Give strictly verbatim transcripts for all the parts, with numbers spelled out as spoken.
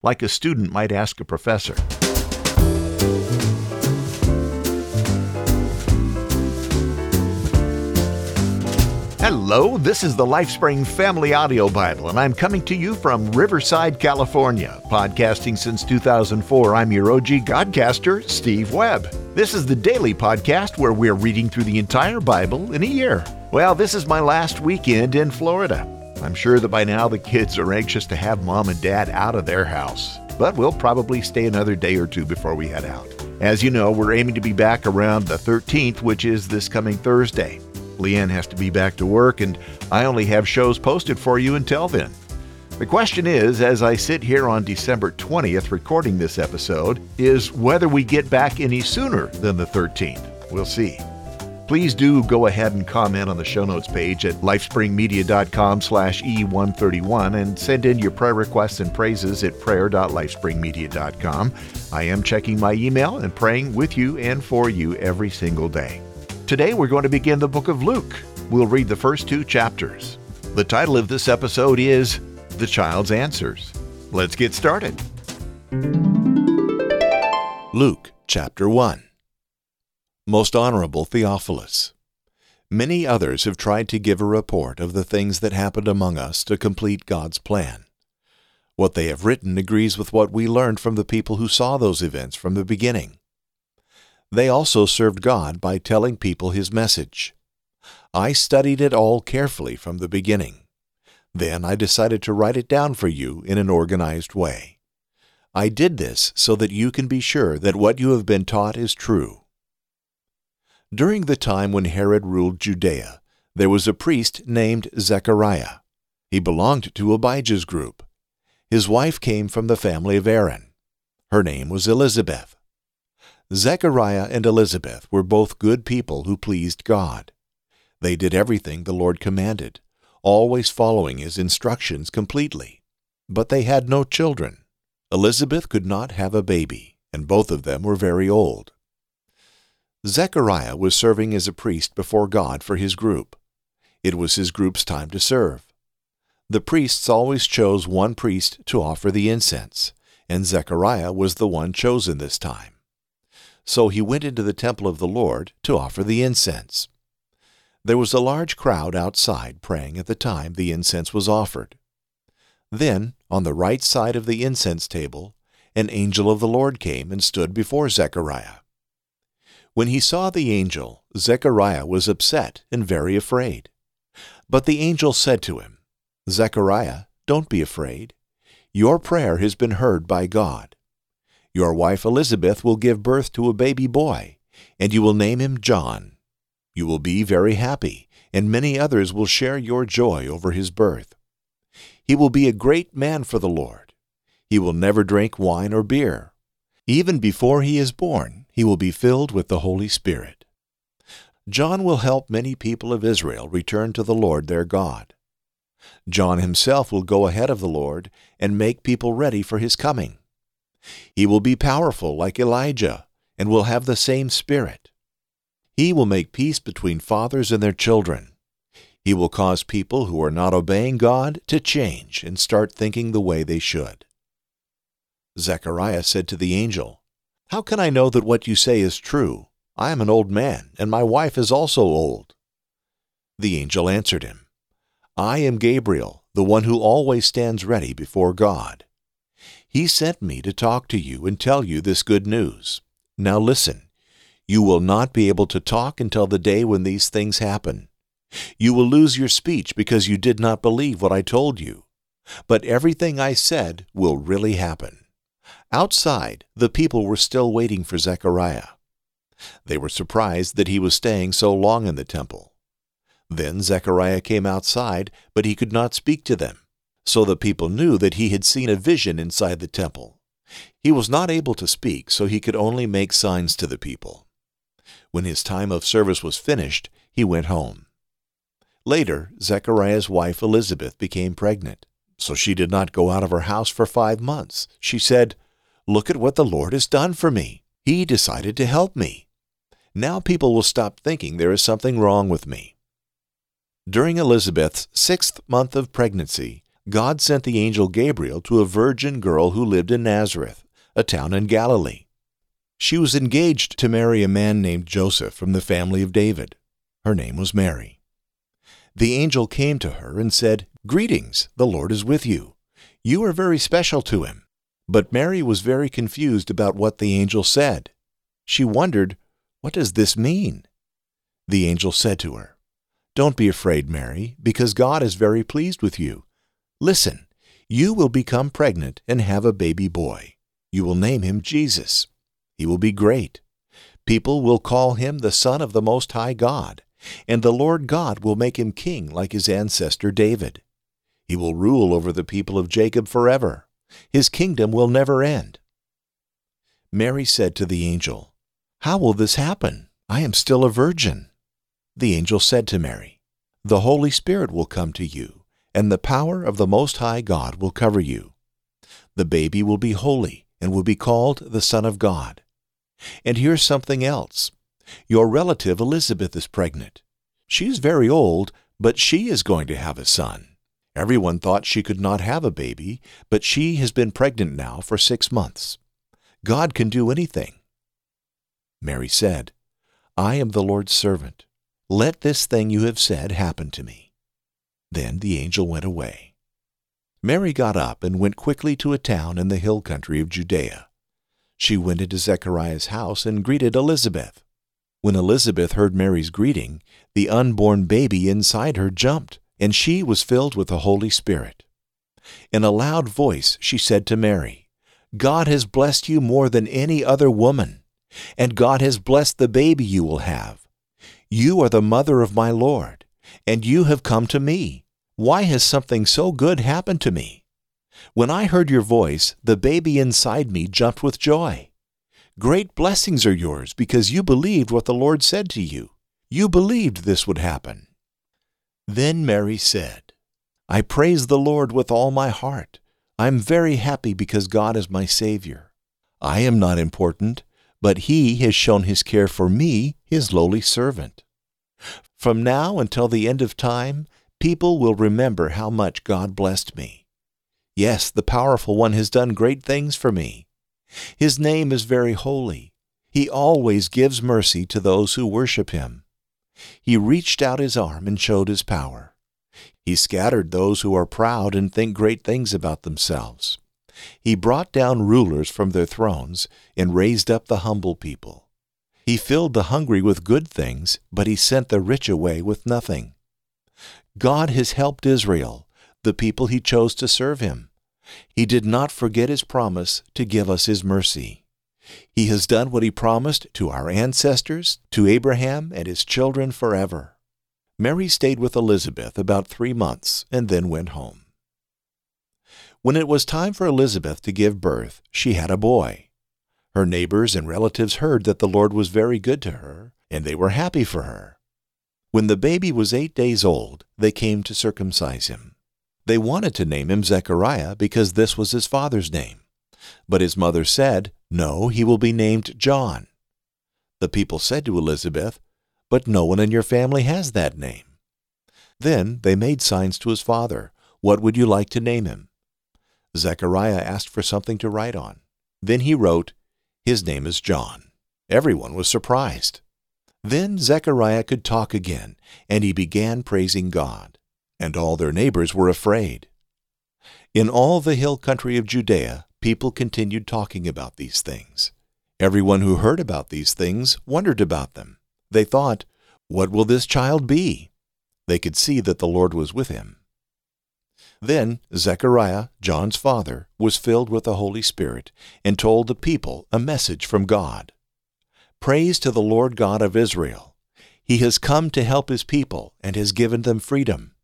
like a student might ask a professor. Hello, this is the LifeSpring Family Audio Bible, and I'm coming to you from Riverside, California. Podcasting since two thousand four, I'm your O G Godcaster, Steve Webb. This is the daily podcast where we're reading through the entire Bible in a year. Well, this is my last weekend in Florida. I'm sure that by now the kids are anxious to have mom and dad out of their house, but we'll probably stay another day or two before we head out. As you know, we're aiming to be back around the thirteenth, which is this coming Thursday. Leanne has to be back to work, and I only have shows posted for you until then. The question is, as I sit here on December twentieth recording this episode, is whether we get back any sooner than the thirteenth. We'll see. Please do go ahead and comment on the show notes page at lifespringmedia dot com slash E one thirty-one and send in your prayer requests and praises at prayer dot lifespringmedia dot com. I am checking my email and praying with you and for you every single day. Today, we're going to begin the book of Luke. We'll read the first two chapters. The title of this episode is The Child's Answers. Let's get started. Luke chapter one. Most Honorable Theophilus, many others have tried to give a report of the things that happened among us to complete God's plan. What they have written agrees with what we learned from the people who saw those events from the beginning. They also served God by telling people His message. I studied it all carefully from the beginning. Then I decided to write it down for you in an organized way. I did this so that you can be sure that what you have been taught is true. During the time when Herod ruled Judea, there was a priest named Zechariah. He belonged to Abijah's group. His wife came from the family of Aaron. Her name was Elizabeth. Zechariah and Elizabeth were both good people who pleased God. They did everything the Lord commanded, always following His instructions completely. But they had no children. Elizabeth could not have a baby, and both of them were very old. Zechariah was serving as a priest before God for his group. It was his group's time to serve. The priests always chose one priest to offer the incense, and Zechariah was the one chosen this time. So he went into the temple of the Lord to offer the incense. There was a large crowd outside praying at the time the incense was offered. Then, on the right side of the incense table, an angel of the Lord came and stood before Zechariah. When he saw the angel, Zechariah was upset and very afraid. But the angel said to him, "Zechariah, don't be afraid. Your prayer has been heard by God. Your wife Elizabeth will give birth to a baby boy, and you will name him John. You will be very happy, and many others will share your joy over his birth. He will be a great man for the Lord. He will never drink wine or beer. Even before he is born, he will be filled with the Holy Spirit. John will help many people of Israel return to the Lord their God. John himself will go ahead of the Lord and make people ready for his coming. He will be powerful like Elijah and will have the same spirit. He will make peace between fathers and their children. He will cause people who are not obeying God to change and start thinking the way they should." Zechariah said to the angel, "How can I know that what you say is true? I am an old man, and my wife is also old." The angel answered him, "I am Gabriel, the one who always stands ready before God. He sent me to talk to you and tell you this good news. Now listen, you will not be able to talk until the day when these things happen. You will lose your speech because you did not believe what I told you. But everything I said will really happen." Outside, the people were still waiting for Zechariah. They were surprised that he was staying so long in the temple. Then Zechariah came outside, but he could not speak to them. So the people knew that he had seen a vision inside the temple. He was not able to speak, so he could only make signs to the people. When his time of service was finished, he went home. Later, Zechariah's wife Elizabeth became pregnant, so she did not go out of her house for five months. She said, "Look at what the Lord has done for me. He decided to help me. Now people will stop thinking there is something wrong with me." During Elizabeth's sixth month of pregnancy, God sent the angel Gabriel to a virgin girl who lived in Nazareth, a town in Galilee. She was engaged to marry a man named Joseph from the family of David. Her name was Mary. The angel came to her and said, "Greetings, the Lord is with you. You are very special to him." But Mary was very confused about what the angel said. She wondered, "What does this mean?" The angel said to her, "Don't be afraid, Mary, because God is very pleased with you. Listen, you will become pregnant and have a baby boy. You will name him Jesus. He will be great. People will call him the Son of the Most High God, and the Lord God will make him king like his ancestor David. He will rule over the people of Jacob forever. His kingdom will never end." Mary said to the angel, "How will this happen? I am still a virgin." The angel said to Mary, "The Holy Spirit will come to you, and the power of the Most High God will cover you. The baby will be holy and will be called the Son of God. And here's something else. Your relative Elizabeth is pregnant. She's very old, but she is going to have a son. Everyone thought she could not have a baby, but she has been pregnant now for six months. God can do anything." Mary said, "I am the Lord's servant. Let this thing you have said happen to me." Then the angel went away. Mary got up and went quickly to a town in the hill country of Judea. She went into Zechariah's house and greeted Elizabeth. When Elizabeth heard Mary's greeting, the unborn baby inside her jumped, and she was filled with the Holy Spirit. In a loud voice she said to Mary, "God has blessed you more than any other woman, and God has blessed the baby you will have. You are the mother of my Lord, and you have come to me. Why has something so good happened to me? When I heard your voice, the baby inside me jumped with joy. Great blessings are yours because you believed what the Lord said to you. You believed this would happen." Then Mary said, "I praise the Lord with all my heart. I'm very happy because God is my Savior. I am not important, but He has shown His care for me, His lowly servant. From now until the end of time, people will remember how much God blessed me. Yes, the Powerful One has done great things for me. His name is very holy. He always gives mercy to those who worship Him. He reached out His arm and showed His power. He scattered those who are proud and think great things about themselves. He brought down rulers from their thrones and raised up the humble people. He filled the hungry with good things, but He sent the rich away with nothing. God has helped Israel, the people He chose to serve Him. He did not forget His promise to give us His mercy. He has done what He promised to our ancestors, to Abraham and his children forever." Mary stayed with Elizabeth about three months and then went home. When it was time for Elizabeth to give birth, she had a boy. Her neighbors and relatives heard that the Lord was very good to her, and they were happy for her. When the baby was eight days old, they came to circumcise him. They wanted to name him Zechariah because this was his father's name. But his mother said, "No, he will be named John." The people said to Elizabeth, "But no one in your family has that name." Then they made signs to his father, "What would you like to name him?" Zechariah asked for something to write on. Then he wrote, "His name is John." Everyone was surprised. Then Zechariah could talk again, and he began praising God, and all their neighbors were afraid. In all the hill country of Judea, people continued talking about these things. Everyone who heard about these things wondered about them. They thought, "What will this child be?" They could see that the Lord was with him. Then Zechariah, John's father, was filled with the Holy Spirit and told the people a message from God. "Praise to the Lord God of Israel. He has come to help His people and has given them freedom.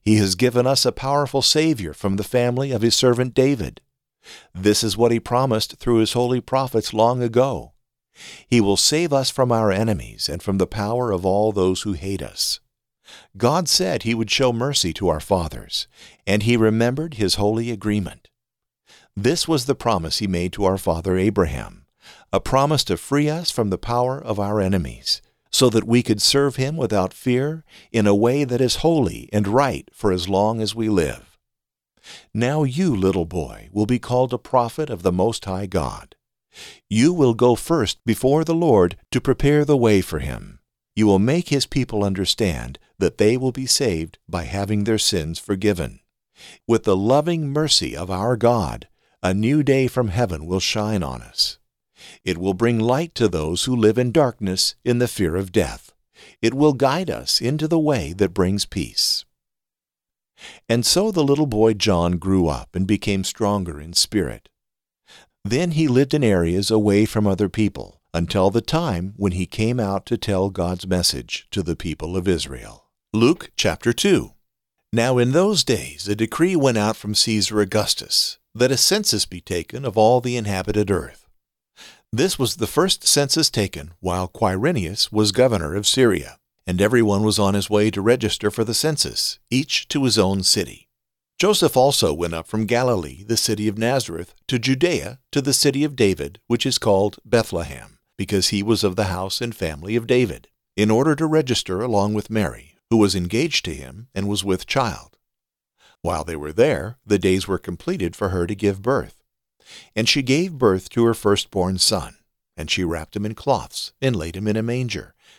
He has given us a powerful Savior from the family of His servant David. This is what He promised through His holy prophets long ago. He will save us from our enemies and from the power of all those who hate us. God said He would show mercy to our fathers, and He remembered His holy agreement. This was the promise He made to our father Abraham, a promise to free us from the power of our enemies, so that we could serve Him without fear in a way that is holy and right for as long as we live. Now you, little boy, will be called a prophet of the Most High God. You will go first before the Lord to prepare the way for him. You will make his people understand that they will be saved by having their sins forgiven. With the loving mercy of our God, a new day from heaven will shine on us. It will bring light to those who live in darkness in the fear of death. It will guide us into the way that brings peace. And so the little boy John grew up and became stronger in spirit. Then he lived in areas away from other people until the time when he came out to tell God's message to the people of Israel. Luke chapter two. Now in those days a decree went out from Caesar Augustus that a census be taken of all the inhabited earth. This was the first census taken while Quirinius was governor of Syria, and everyone was on his way to register for the census, each to his own city. Joseph also went up from Galilee, the city of Nazareth, to Judea, to the city of David, which is called Bethlehem, because he was of the house and family of David, in order to register along with Mary, who was engaged to him and was with child. While they were there, the days were completed for her to give birth. And she gave birth to her firstborn son, and she wrapped him in cloths and laid him in a manger,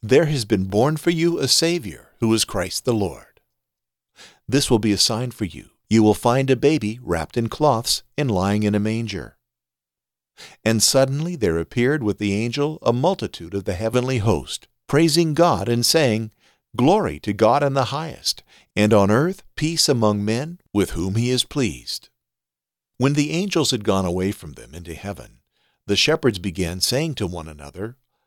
there has been born for you a Savior, who is Christ the Lord. This will be a sign for you. You will find a baby wrapped in cloths and lying in a manger." And suddenly there appeared with the angel a multitude of the heavenly host, praising God and saying, "Glory to God in the highest, and on earth peace among men with whom he is pleased." When the angels had gone away from them into heaven, the shepherds began saying to one another,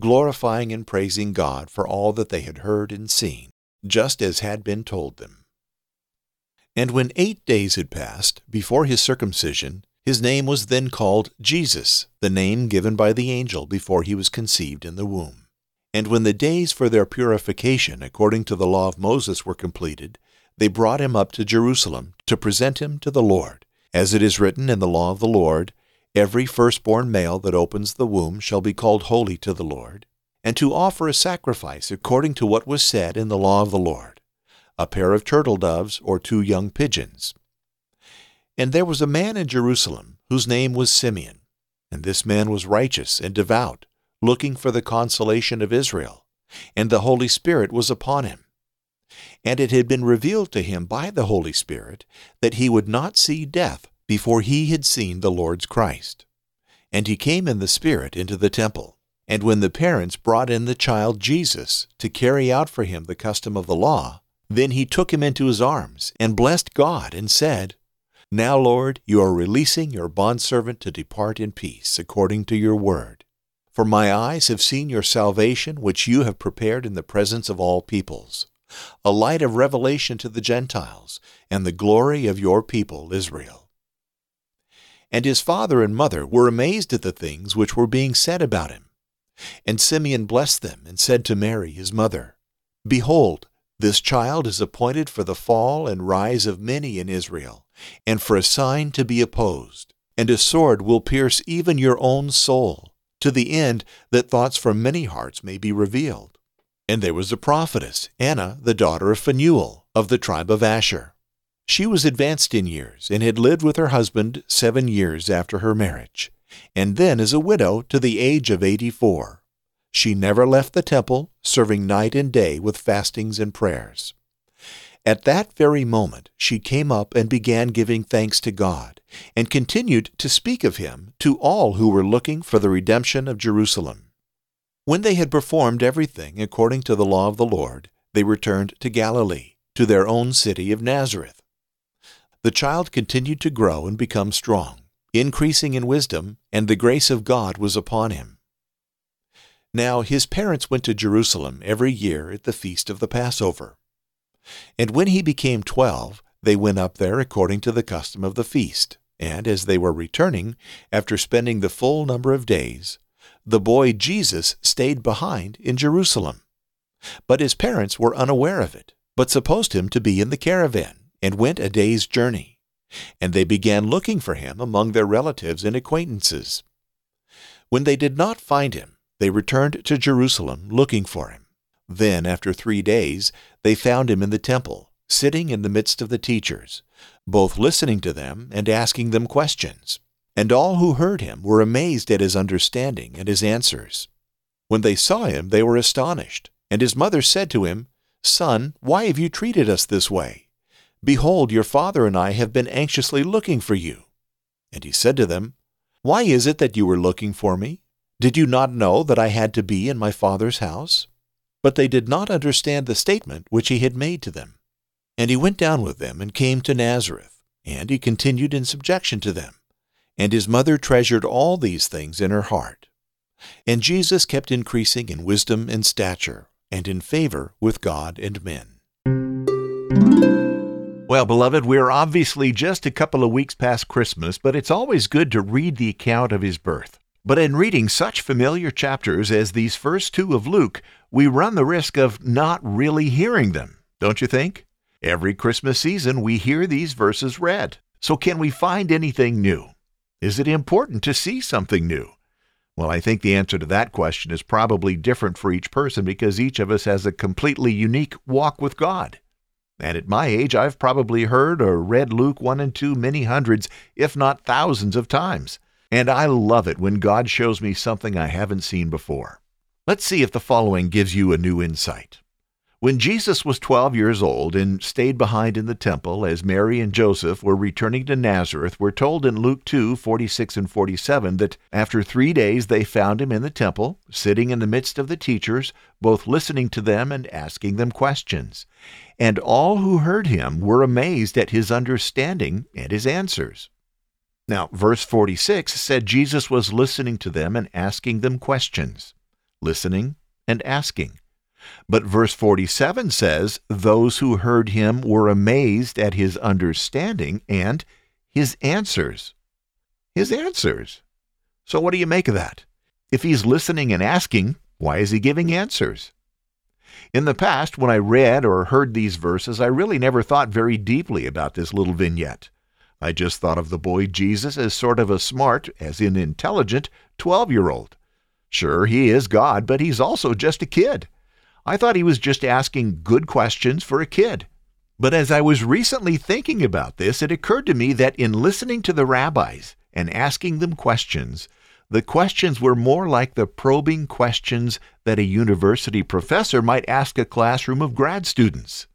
glorifying and praising God for all that they had heard and seen, just as had been told them. And when eight days had passed, before his circumcision, his name was then called Jesus, the name given by the angel before he was conceived in the womb. And when the days for their purification according to the law of Moses were completed, they brought him up to Jerusalem to present him to the Lord. As it is written in the law of the Lord, every firstborn male that opens the womb shall be called holy to the Lord, and to offer a sacrifice according to what was said in the law of the Lord, a pair of turtle doves or two young pigeons. And there was a man in Jerusalem whose name was Simeon, and this man was righteous and devout, looking for the consolation of Israel, and the Holy Spirit was upon him. And it had been revealed to him by the Holy Spirit that he would not see death before he had seen the Lord's Christ. And he came in the Spirit into the temple. And when the parents brought in the child Jesus to carry out for him the custom of the law, then he took him into his arms and blessed God and said, "Now, Lord, you are releasing your bondservant to depart in peace according to your word. For my eyes have seen your salvation, which you have prepared in the presence of all peoples, a light of revelation to the Gentiles, and the glory of your people Israel." And his father and mother were amazed at the things which were being said about him. And Simeon blessed them and said to Mary his mother, "Behold, this child is appointed for the fall and rise of many in Israel, and for a sign to be opposed, and a sword will pierce even your own soul, to the end that thoughts from many hearts may be revealed." And there was a prophetess, Anna, the daughter of Phanuel, of the tribe of Asher. She was advanced in years, and had lived with her husband seven years after her marriage, and then as a widow to the age of eighty-four. She never left the temple, serving night and day with fastings and prayers. At that very moment she came up and began giving thanks to God, and continued to speak of him to all who were looking for the redemption of Jerusalem. When they had performed everything according to the law of the Lord, they returned to Galilee, to their own city of Nazareth. The child continued to grow and become strong, increasing in wisdom, and the grace of God was upon him. Now his parents went to Jerusalem every year at the feast of the Passover. And when he became twelve, they went up there according to the custom of the feast, and as they were returning, after spending the full number of days, the boy Jesus stayed behind in Jerusalem. But his parents were unaware of it, but supposed him to be in the caravan, and went a day's journey, and they began looking for him among their relatives and acquaintances. When they did not find him, they returned to Jerusalem looking for him. Then, after three days, they found him in the temple, sitting in the midst of the teachers, both listening to them and asking them questions. And all who heard him were amazed at his understanding and his answers. When they saw him, they were astonished, and his mother said to him, "Son, why have you treated us this way? Behold, your father and I have been anxiously looking for you." And he said to them, "Why is it that you were looking for me? Did you not know that I had to be in my father's house?" But they did not understand the statement which he had made to them. And he went down with them and came to Nazareth, and he continued in subjection to them. And his mother treasured all these things in her heart. And Jesus kept increasing in wisdom and stature, and in favor with God and men. Well, beloved, we're obviously just a couple of weeks past Christmas, but it's always good to read the account of his birth. But in reading such familiar chapters as these first two of Luke, we run the risk of not really hearing them, don't you think? Every Christmas season, we hear these verses read. So can we find anything new? Is it important to see something new? Well, I think the answer to that question is probably different for each person because each of us has a completely unique walk with God. And at my age, I've probably heard or read Luke one and two many hundreds, if not thousands of times. And I love it when God shows me something I haven't seen before. Let's see if the following gives you a new insight. When Jesus was twelve years old and stayed behind in the temple as Mary and Joseph were returning to Nazareth, we're told in Luke two, forty-six and forty-seven that after three days they found him in the temple, sitting in the midst of the teachers, both listening to them and asking them questions. And all who heard him were amazed at his understanding and his answers. Now, verse forty-six said Jesus was listening to them and asking them questions. Listening and asking. But verse forty-seven says, those who heard him were amazed at his understanding and his answers. His answers. So what do you make of that? If he's listening and asking, why is he giving answers? In the past, when I read or heard these verses, I really never thought very deeply about this little vignette. I just thought of the boy Jesus as sort of a smart, as in intelligent, twelve-year-old. Sure, he is God, but he's also just a kid. I thought he was just asking good questions for a kid. But as I was recently thinking about this, it occurred to me that in listening to the rabbis and asking them questions, the questions were more like the probing questions that a university professor might ask a classroom of grad students.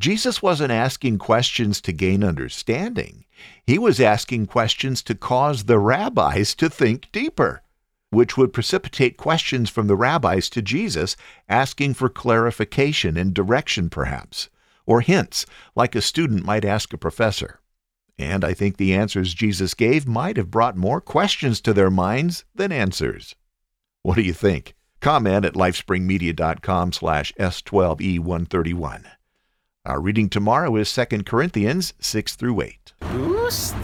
Jesus wasn't asking questions to gain understanding. He was asking questions to cause the rabbis to think deeper, which would precipitate questions from the rabbis to Jesus, asking for clarification and direction perhaps, or hints, like a student might ask a professor. And I think the answers Jesus gave might have brought more questions to their minds than answers. What do you think? Comment at lifespringmedia dot com slash S twelve E one thirty-one. Our reading tomorrow is Second Corinthians six through eight. Oops.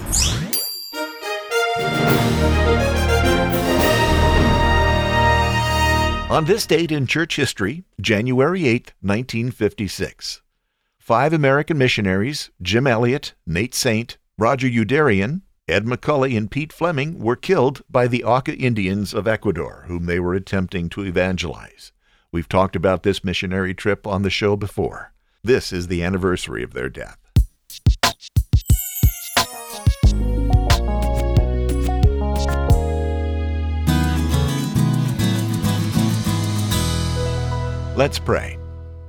On this date in church history, January eighth, nineteen fifty-six, five American missionaries, Jim Elliott, Nate Saint, Roger Udarian, Ed McCulley, and Pete Fleming, were killed by the Aka Indians of Ecuador, whom they were attempting to evangelize. We've talked about this missionary trip on the show before. This is the anniversary of their death. Let's pray.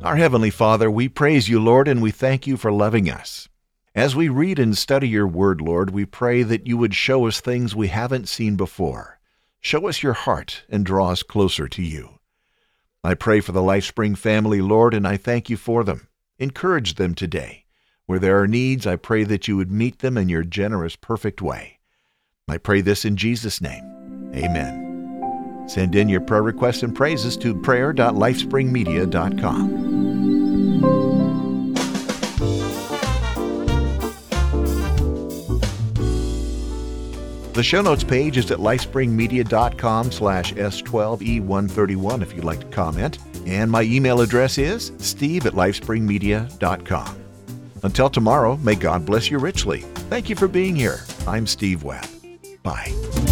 Our Heavenly Father, we praise you, Lord, and we thank you for loving us. As we read and study your word, Lord, we pray that you would show us things we haven't seen before. Show us your heart and draw us closer to you. I pray for the LifeSpring family, Lord, and I thank you for them. Encourage them today. Where there are needs, I pray that you would meet them in your generous, perfect way. I pray this in Jesus' name. Amen. Send in your prayer requests and praises to prayer dot lifespring media dot com. The show notes page is at lifespringmedia dot com slash S twelve E one thirty-one if you'd like to comment. And my email address is steve at lifespringmedia dot com. Until tomorrow, may God bless you richly. Thank you for being here. I'm Steve Webb. Bye.